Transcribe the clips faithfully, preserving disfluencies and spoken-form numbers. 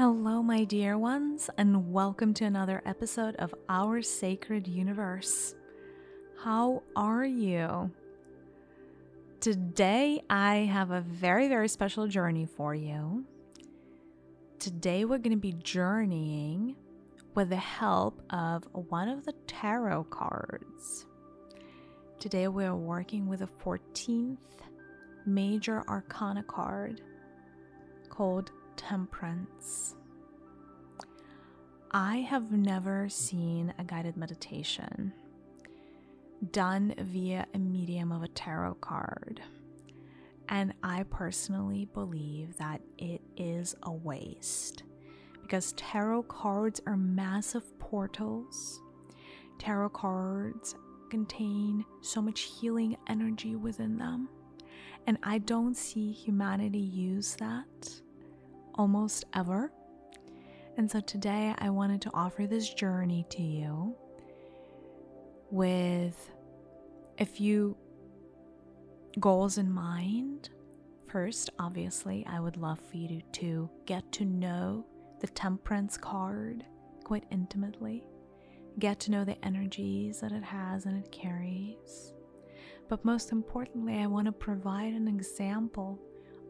Hello, my dear ones, and welcome to another episode of Our Sacred Universe. How are you? Today, I have a very, very special journey for you. Today, we're going to be journeying with the help of one of the tarot cards. Today, we're working with a fourteenth major arcana card called Temperance. I have never seen a guided meditation done via a medium of a tarot card, and I personally believe that it is a waste because tarot cards are massive portals. Tarot cards contain so much healing energy within them, and I don't see humanity use that almost ever. And so today I wanted to offer this journey to you with a few goals in mind. First, obviously, I would love for you to, to get to know the Temperance card quite intimately, get to know the energies that it has and it carries. But most importantly, I want to provide an example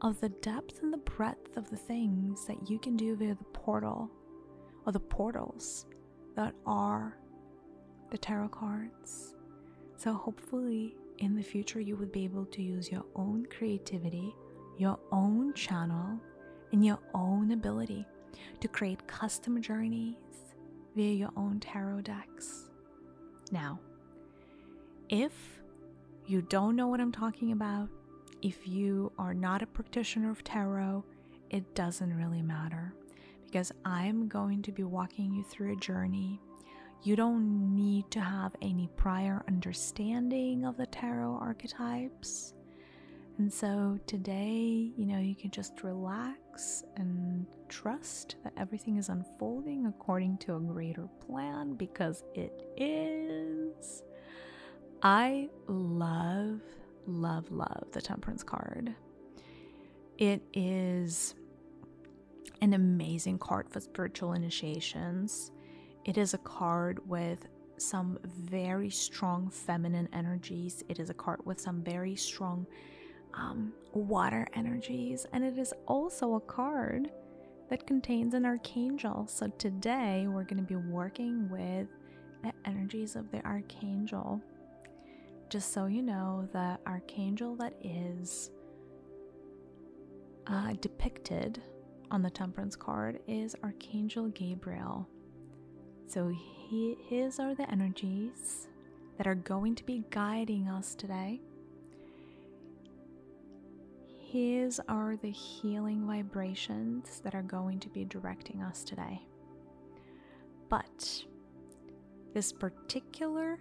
of the depth and the breadth of the things that you can do via the portal or the portals that are the tarot cards. So hopefully in the future you would be able to use your own creativity, your own channel, and your own ability to create custom journeys via your own tarot decks. Now, if you don't know what I'm talking about, if you are not a practitioner of tarot, it doesn't really matter because I'm going to be walking you through a journey. You don't need to have any prior understanding of the tarot archetypes. And so today, you know, you can just relax and trust that everything is unfolding according to a greater plan because it is. I love Love, love the Temperance card. It is an amazing card for spiritual initiations. It is a card with some very strong feminine energies. It is a card with some very strong um, water energies. And it is also a card that contains an archangel. So today we're going to be working with the energies of the archangel. Just so you know, the archangel that is uh, depicted on the Temperance card is Archangel Gabriel. So he, his are the energies that are going to be guiding us today. His are the healing vibrations that are going to be directing us today. But this particular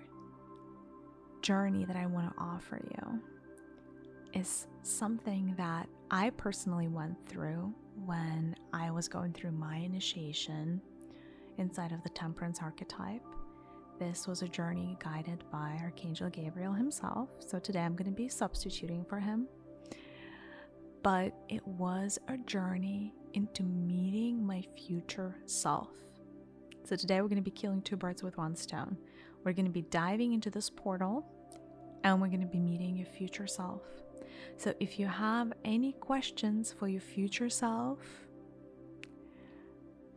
journey that I want to offer you is something that I personally went through when I was going through my initiation inside of the Temperance archetype. This was a journey guided by Archangel Gabriel himself, so today I'm going to be substituting for him. But it was a journey into meeting my future self. So today we're going to be killing two birds with one stone. We're going to be diving into this portal and we're going to be meeting your future self. So if you have any questions for your future self,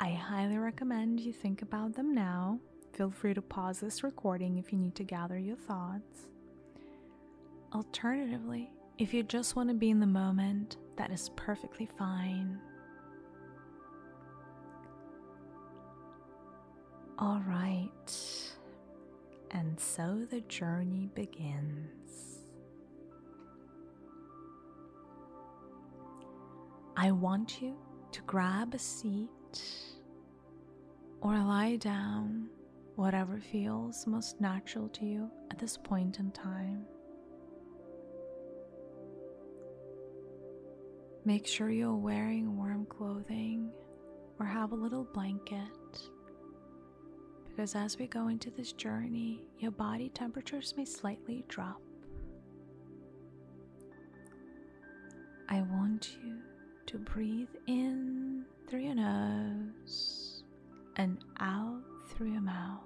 I highly recommend you think about them now. Feel free to pause this recording if you need to gather your thoughts. Alternatively, if you just want to be in the moment, that is perfectly fine. All right. And so the journey begins. I want you to grab a seat or lie down, whatever feels most natural to you at this point in time. Make sure you're wearing warm clothing or have a little blanket. Because as we go into this journey, your body temperatures may slightly drop. I want you to breathe in through your nose and out through your mouth.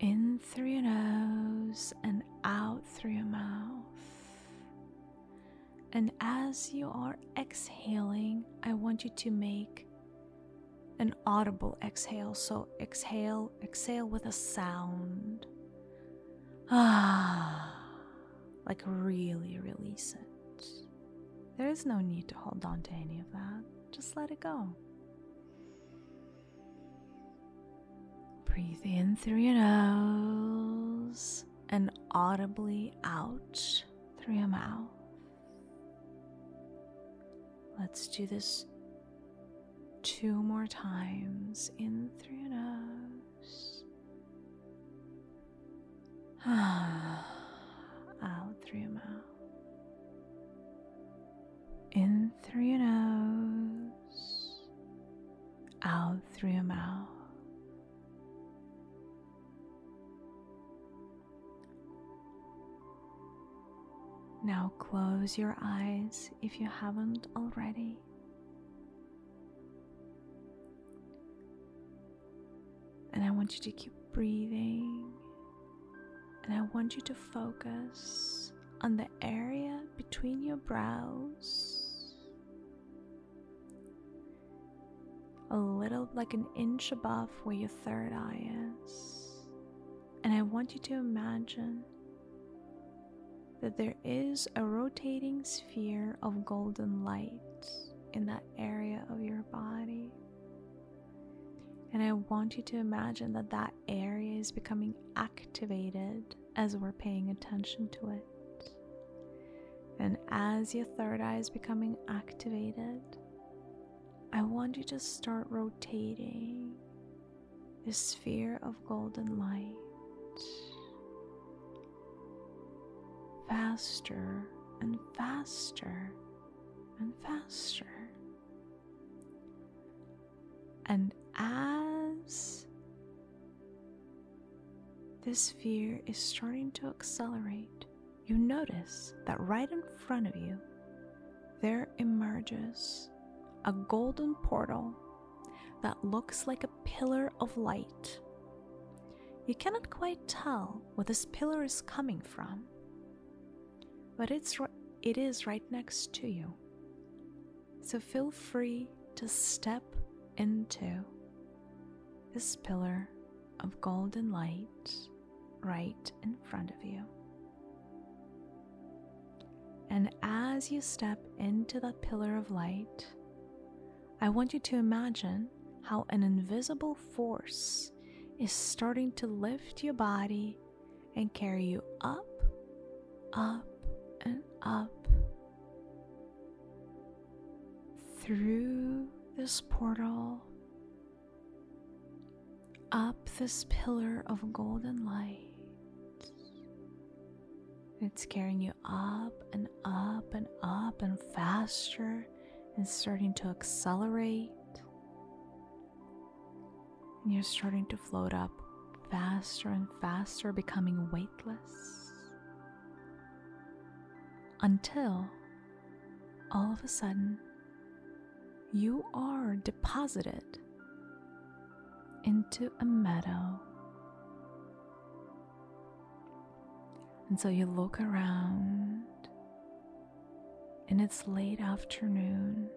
In through your nose and out through your mouth. And as you are exhaling, I want you to make an audible exhale. So exhale, exhale with a sound. Ah, like really release it. There is no need to hold on to any of that. Just let it go. Breathe in through your nose and audibly out through your mouth. Let's do this two more times. In through your nose. Out through your mouth. In through your nose. Out through your mouth. Now close your eyes if you haven't already. And I want you to keep breathing. And I want you to focus on the area between your brows. A little like an inch above where your third eye is. And I want you to imagine that there is a rotating sphere of golden light in that area of your body. And I want you to imagine that that area is becoming activated as we're paying attention to it. And as your third eye is becoming activated, I want you to start rotating the sphere of golden light. Faster and faster and faster. And as this sphere is starting to accelerate, you notice that right in front of you, there emerges a golden portal that looks like a pillar of light. You cannot quite tell where this pillar is coming from, but it's, it is right next to you. So feel free to step into this pillar of golden light right in front of you. And as you step into that pillar of light, I want you to imagine how an invisible force is starting to lift your body and carry you up, up, and up through this portal, up this pillar of golden light. It's carrying you up and up and up and faster and starting to accelerate. And you're starting to float up faster and faster, becoming weightless, until all of a sudden you are deposited into a meadow. And so you look around and it's late afternoon.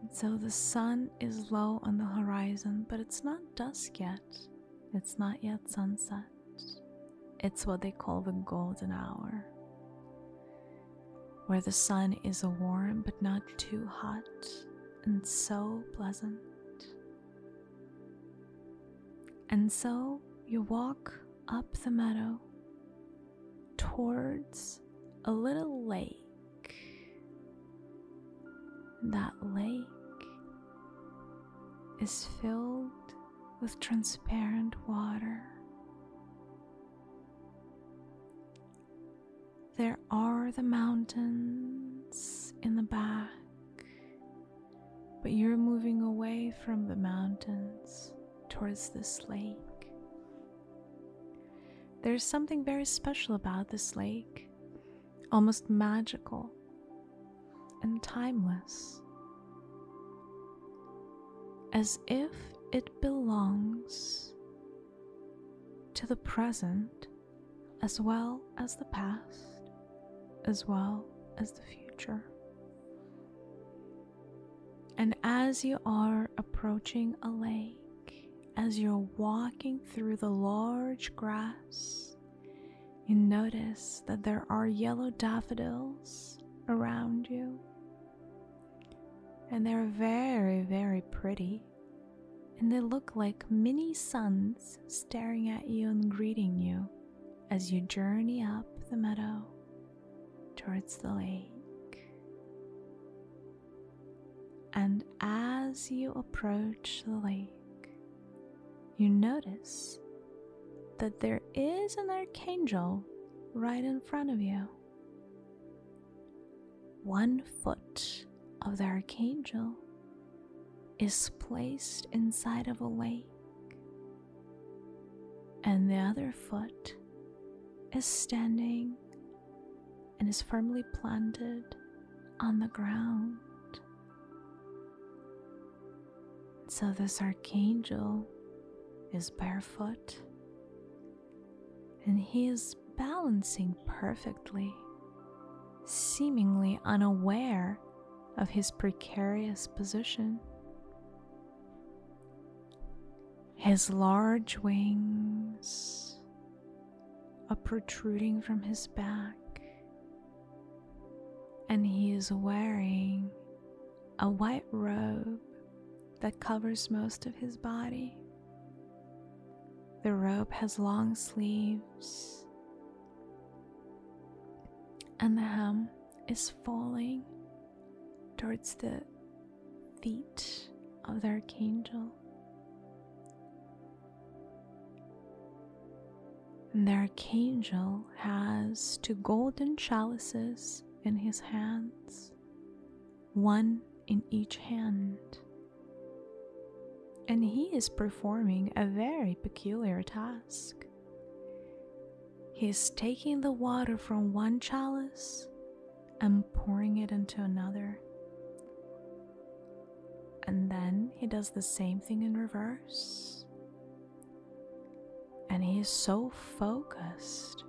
And so the sun is low on the horizon, but it's not dusk yet. It's not yet sunset. It's what they call the golden hour, where the sun is warm but not too hot and so pleasant. And so you walk up the meadow towards a little lake. That lake is filled with transparent water. There are the mountains in the back, but you're moving away from the mountains towards this lake. There's something very special about this lake, almost magical and timeless, as if it belongs to the present as well as the past, as well as the future. And as you are approaching a lake, as you're walking through the large grass, you notice that there are yellow daffodils around you, and they're very, very pretty, and they look like mini suns staring at you and greeting you as you journey up the meadow towards the lake. And as you approach the lake, you notice that there is an archangel right in front of you. One foot of the archangel is placed inside of a lake, and the other foot is standing and is firmly planted on the ground. So this archangel is barefoot, and he is balancing perfectly, seemingly unaware of his precarious position. His large wings are protruding from his back, and he is wearing a white robe that covers most of his body. The robe has long sleeves, and the hem is falling towards the feet of the archangel. And the archangel has two golden chalices in his hands, one in each hand. And he is performing a very peculiar task. He is taking the water from one chalice and pouring it into another. And then he does the same thing in reverse. And he is so focused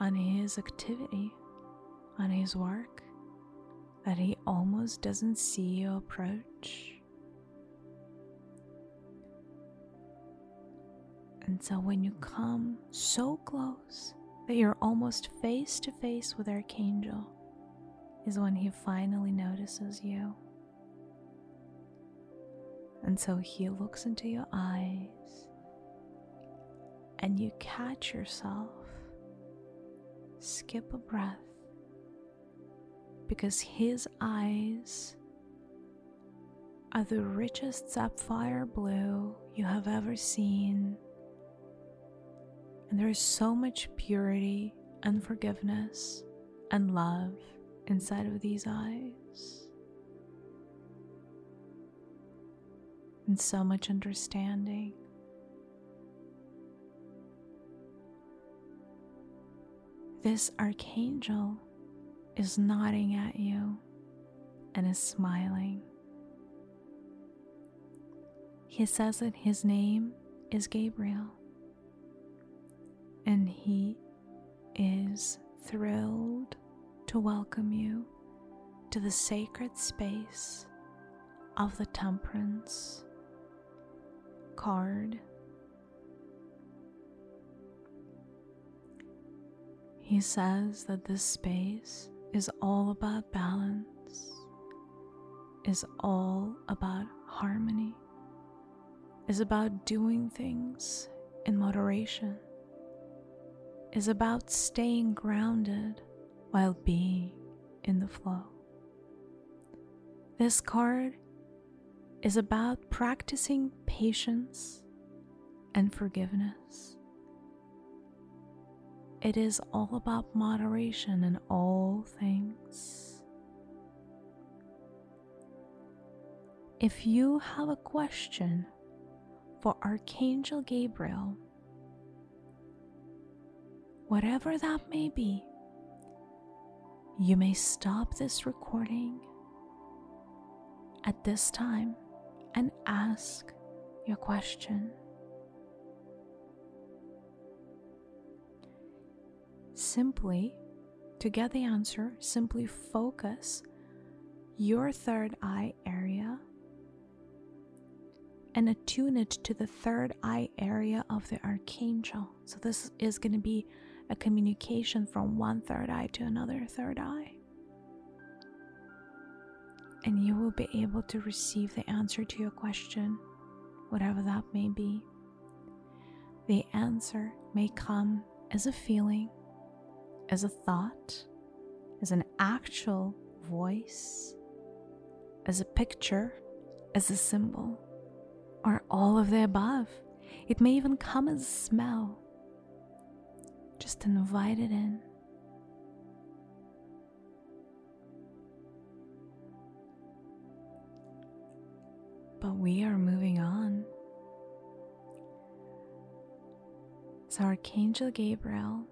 on his activity, on his work, that he almost doesn't see you approach. And so when you come so close that you're almost face to face with Archangel is when he finally notices you. And so he looks into your eyes, and you catch yourself, skip a breath, because his eyes are the richest sapphire blue you have ever seen. And there is so much purity and forgiveness and love inside of these eyes. And so much understanding. This archangel is nodding at you and is smiling. He says that his name is Gabriel, and he is thrilled to welcome you to the sacred space of the Temperance card. He says that this space is all about balance, is all about harmony, is about doing things in moderation, is about staying grounded while being in the flow. This card is about practicing patience and forgiveness. It is all about moderation in all things. If you have a question for Archangel Gabriel, whatever that may be, you may stop this recording at this time and ask your question. Simply, to get the answer, simply focus your third eye area and attune it to the third eye area of the archangel. So this is going to be a communication from one third eye to another third eye. And you will be able to receive the answer to your question, whatever that may be. The answer may come as a feeling, as a thought, as an actual voice, as a picture, as a symbol, or all of the above. It may even come as a smell. Just invite it in. But we are moving on. So Archangel Gabriel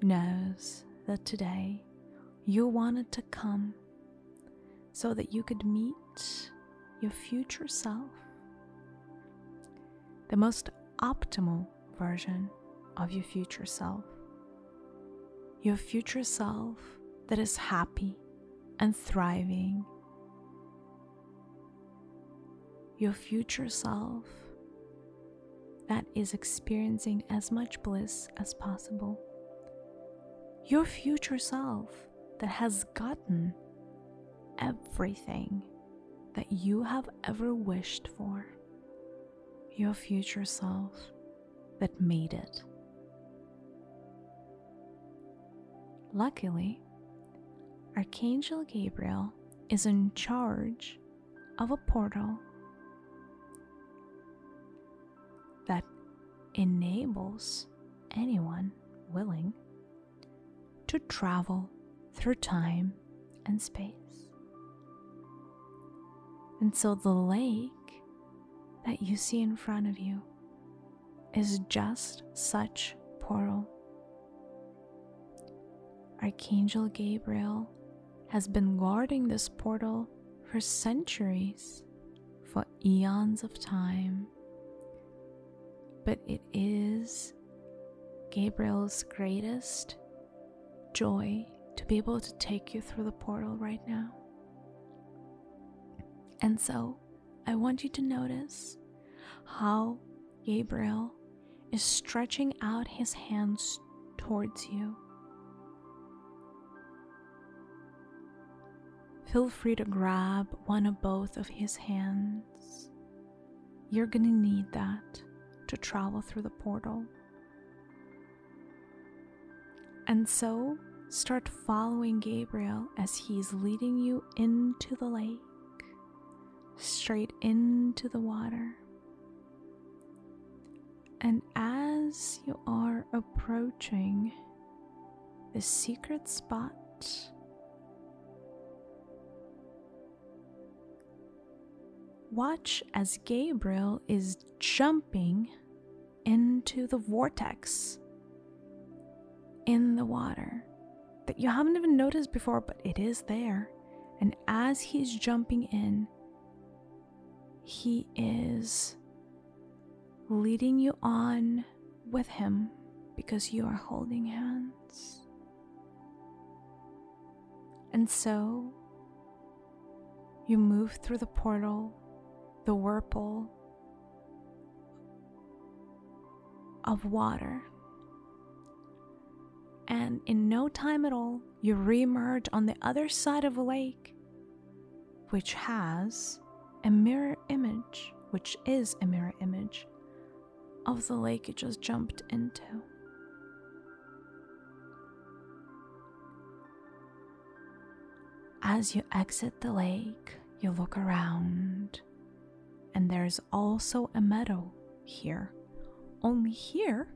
knows that today you wanted to come so that you could meet your future self, the most optimal version of your future self, your future self that is happy and thriving, your future self that is experiencing as much bliss as possible, your future self that has gotten everything that you have ever wished for, your future self that made it. Luckily, Archangel Gabriel is in charge of a portal that enables anyone willing to travel through time and space. And so the lake that you see in front of you is just such portal. Archangel Gabriel has been guarding this portal for centuries, for eons of time. But it is Gabriel's greatest joy to be able to take you through the portal right now. And so I want you to notice how Gabriel is stretching out his hands towards you. Feel free to grab one or both of his hands. You're gonna need that to travel through the portal. And so, start following Gabriel as he's leading you into the lake, straight into the water. And as you are approaching the secret spot, watch as Gabriel is jumping into the vortex in the water that you haven't even noticed before, but it is there. And as he's jumping in, he is leading you on with him because you are holding hands. And so you move through the portal, the whirlpool of water. And in no time at all, you re-emerge on the other side of a lake, which has a mirror image, which is a mirror image of the lake you just jumped into. As you exit the lake, you look around, and there's also a meadow here. Only here,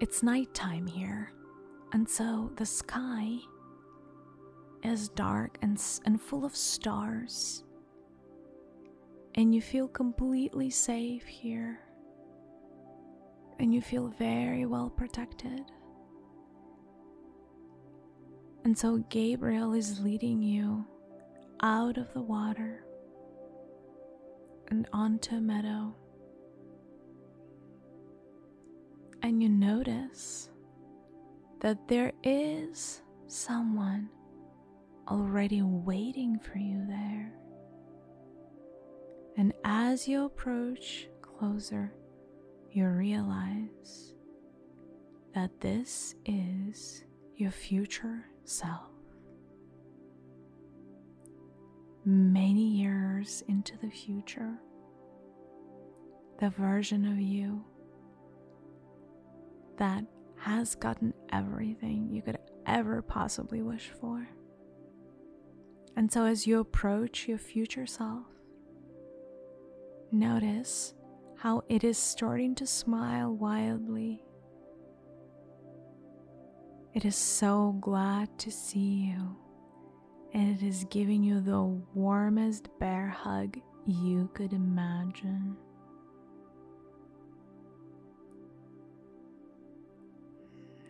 it's nighttime here, and so the sky is dark and, and full of stars, and you feel completely safe here. and you feel very well protected. And so Gabriel is leading you out of the water and onto a meadow. And you notice that there is someone already waiting for you there. And as you approach closer, you realize that this is your future self. Many years into the future, the version of you that has gotten everything you could ever possibly wish for. And so as you approach your future self, notice how it is starting to smile wildly. It is so glad to see you. And it is giving you the warmest bear hug you could imagine.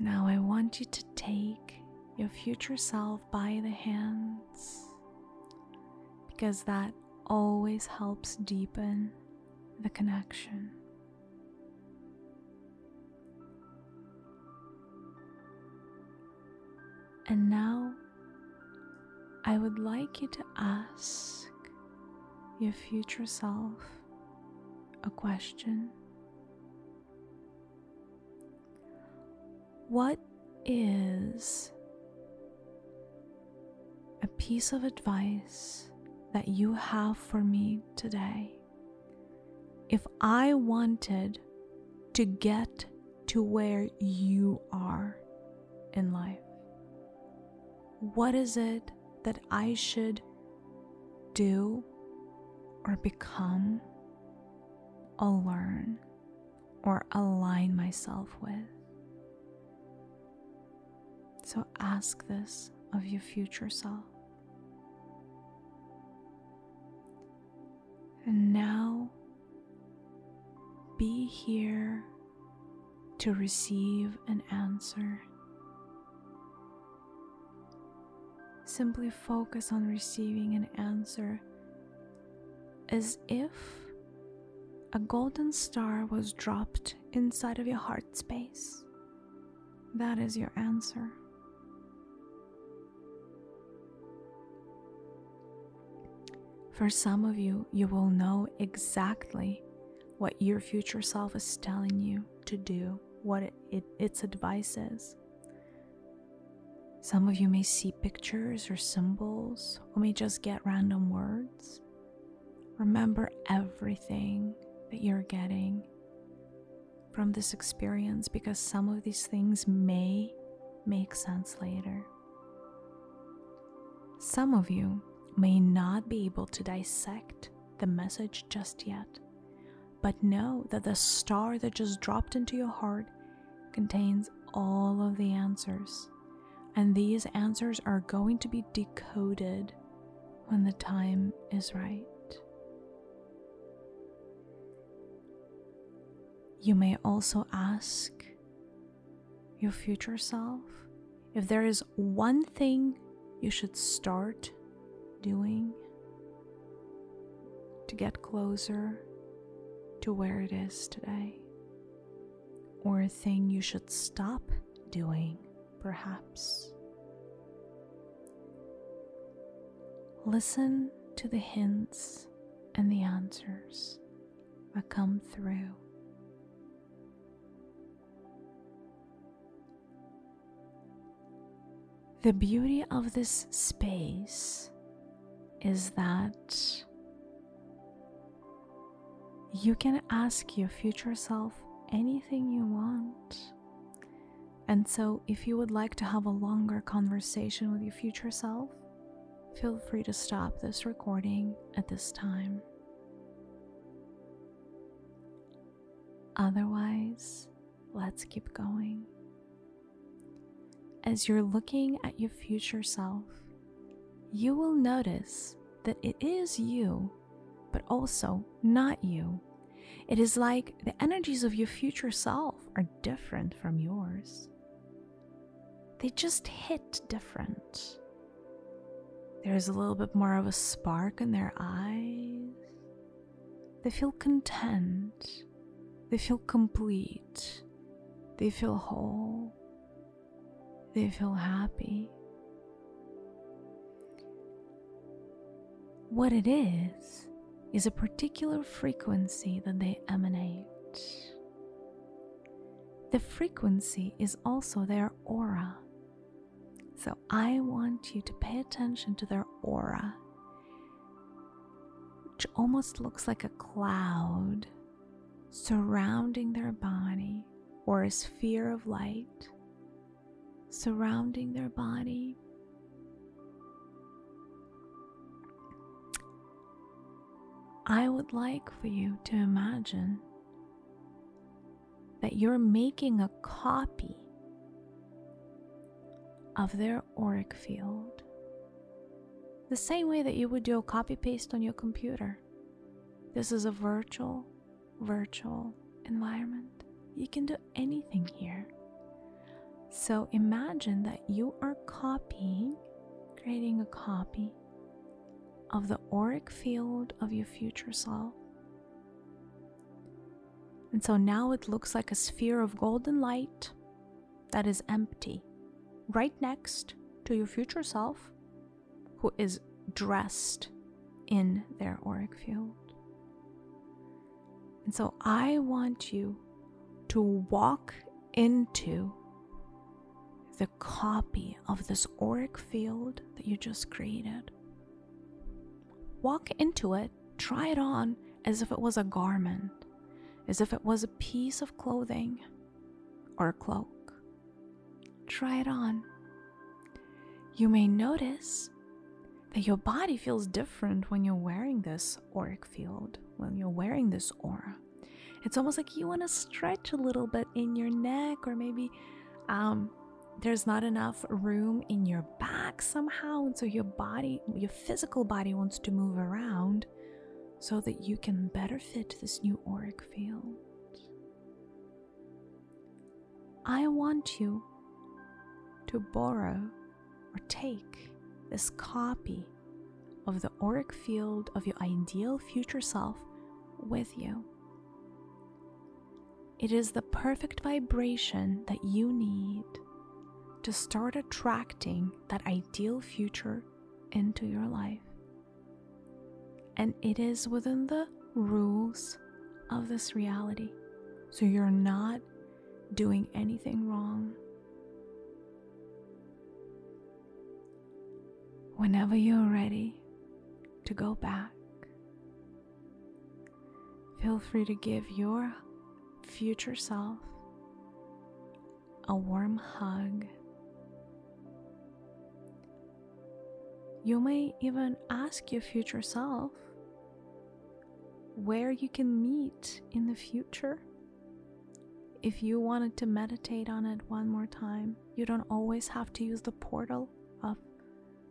Now I want you to take your future self by the hands, because that always helps deepen the connection. And now I would like you to ask your future self a question. What is a piece of advice that you have for me today? If I wanted to get to where you are in life, what is it that I should do or become or learn or align myself with? So ask this of your future self. And now be here to receive an answer. Simply focus on receiving an answer, as if a golden star was dropped inside of your heart space. That is your answer. For some of you, you will know exactly what your future self is telling you to do, what it, it, its advice is. Some of you may see pictures or symbols, or may just get random words. Remember everything that you're getting from this experience, because some of these things may make sense later. Some of you may not be able to dissect the message just yet, but know that the star that just dropped into your heart contains all of the answers. And these answers are going to be decoded when the time is right. You may also ask your future self if there is one thing you should start doing to get closer to where it is today, or a thing you should stop doing. Perhaps. Listen to the hints and the answers that come through. The beauty of this space is that you can ask your future self anything you want. And so, if you would like to have a longer conversation with your future self, feel free to stop this recording at this time. Otherwise, let's keep going. As you're looking at your future self, you will notice that it is you, but also not you. It is like the energies of your future self are different from yours. They just hit different. There's a little bit more of a spark in their eyes. They feel content. They feel complete. They feel whole. They feel happy. What it is, is a particular frequency that they emanate. The frequency is also their aura. So I want you to pay attention to their aura, which almost looks like a cloud surrounding their body, or a sphere of light surrounding their body. I would like for you to imagine that you're making a copy of their auric field, the same way that you would do a copy paste on your computer. This is a virtual, virtual environment. You can do anything here. So imagine that you are copying, creating a copy of the auric field of your future self. And so now it looks like a sphere of golden light that is empty, right next to your future self, who is dressed in their auric field. And so I want you to walk into the copy of this auric field that you just created. Walk into it, try it on as if it was a garment, as if it was a piece of clothing or a cloak. Try it on. You may notice that your body feels different when you're wearing this auric field, when you're wearing this aura. It's almost like you want to stretch a little bit in your neck, or maybe um, there's not enough room in your back somehow, and so your body, your physical body, wants to move around so that you can better fit this new auric field. I want you to borrow or take this copy of the auric field of your ideal future self with you. It is the perfect vibration that you need to start attracting that ideal future into your life. And it is within the rules of this reality. So you're not doing anything wrong. Whenever you're ready to go back, feel free to give your future self a warm hug. You may even ask your future self where you can meet in the future. If you wanted to meditate on it one more time, you don't always have to use the portal of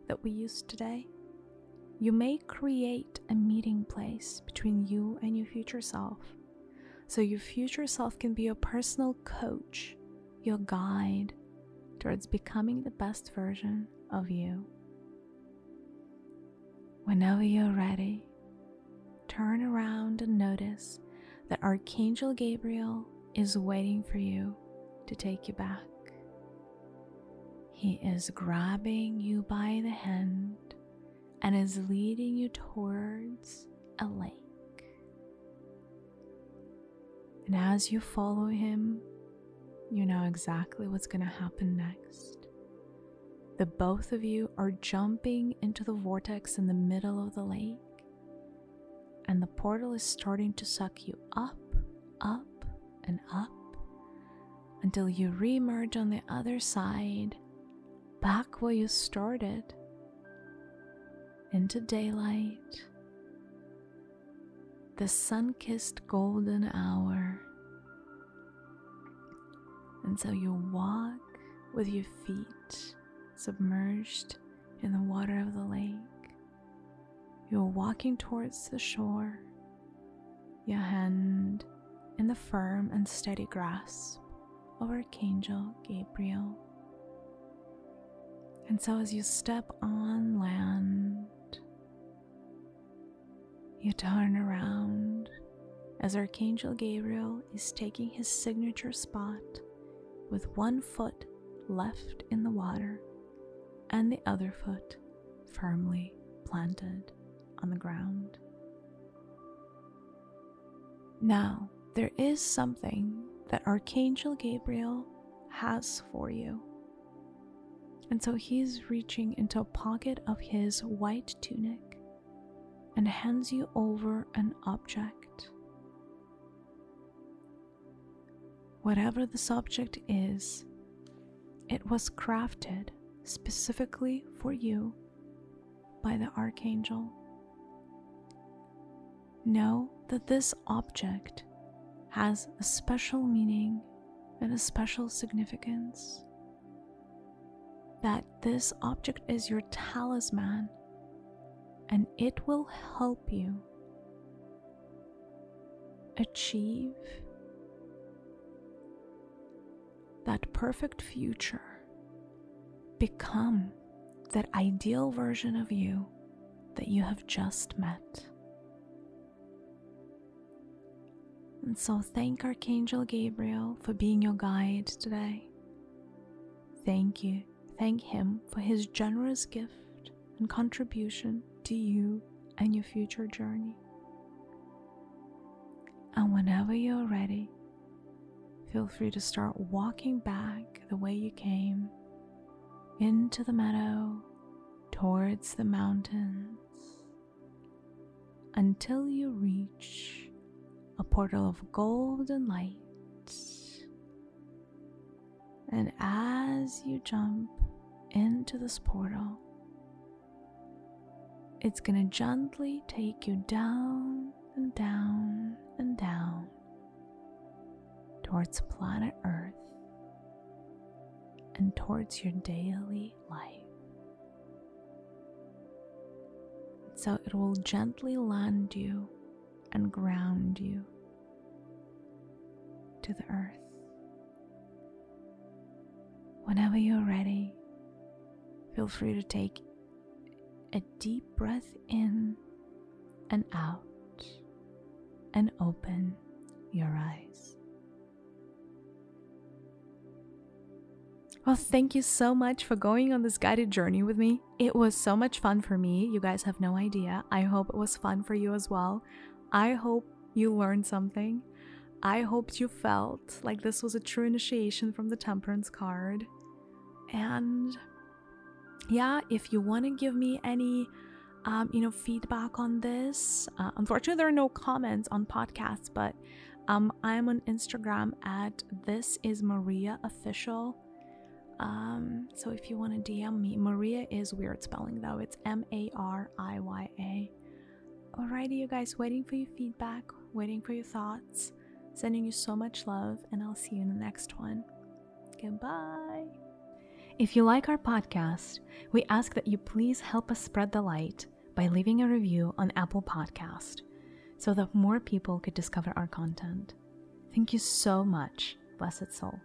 that we use today. You may create a meeting place between you and your future self, so your future self can be your personal coach, your guide towards becoming the best version of you. Whenever you're ready, turn around and notice that Archangel Gabriel is waiting for you to take you back. He is grabbing you by the hand and is leading you towards a lake. And as you follow him, you know exactly what's going to happen next. The both of you are jumping into the vortex in the middle of the lake, and the portal is starting to suck you up, up, and up until you re-emerge on the other side, back where you started, into daylight, the sun-kissed golden hour. And so you walk with your feet submerged in the water of the lake. You're walking towards the shore. your hand in the firm and steady grasp of Archangel Gabriel. And so as you step on land, you turn around as Archangel Gabriel is taking his signature spot with one foot left in the water and the other foot firmly planted on the ground. Now, there is something that Archangel Gabriel has for you. And so he's reaching into a pocket of his white tunic and hands you over an object. Whatever this object is, it was crafted specifically for you by the Archangel. Know that this object has a special meaning and a special significance. That this object is your talisman and it will help you achieve that perfect future, become that ideal version of you that you have just met. And so thank Archangel Gabriel for being your guide today. Thank you. Thank him for his generous gift and contribution to you and your future journey. And whenever you're ready, feel free to start walking back the way you came, into the meadow, towards the mountains, until you reach a portal of golden light. And as you jump into this portal, it's gonna gently take you down and down and down towards planet Earth and towards your daily life. So it will gently land you and ground you to the earth. Whenever you're ready, feel free to take a deep breath in and out and open your eyes. Well, thank you so much for going on this guided journey with me. It was so much fun for me. You guys have no idea. I hope it was fun for you as well. I hope you learned something. I hope you felt like this was a true initiation from the Temperance card. And yeah, if you want to give me any, um, you know, feedback on this, uh, unfortunately there are no comments on podcasts, but um, I'm on Instagram at this is Maria official. Um, so if you want to D M me, Maria is weird spelling though. It's M A R I Y A. Alrighty, you guys, waiting for your feedback, waiting for your thoughts, sending you so much love, and I'll see you in the next one. Goodbye. If you like our podcast, we ask that you please help us spread the light by leaving a review on Apple Podcast so that more people could discover our content. Thank you so much, blessed soul.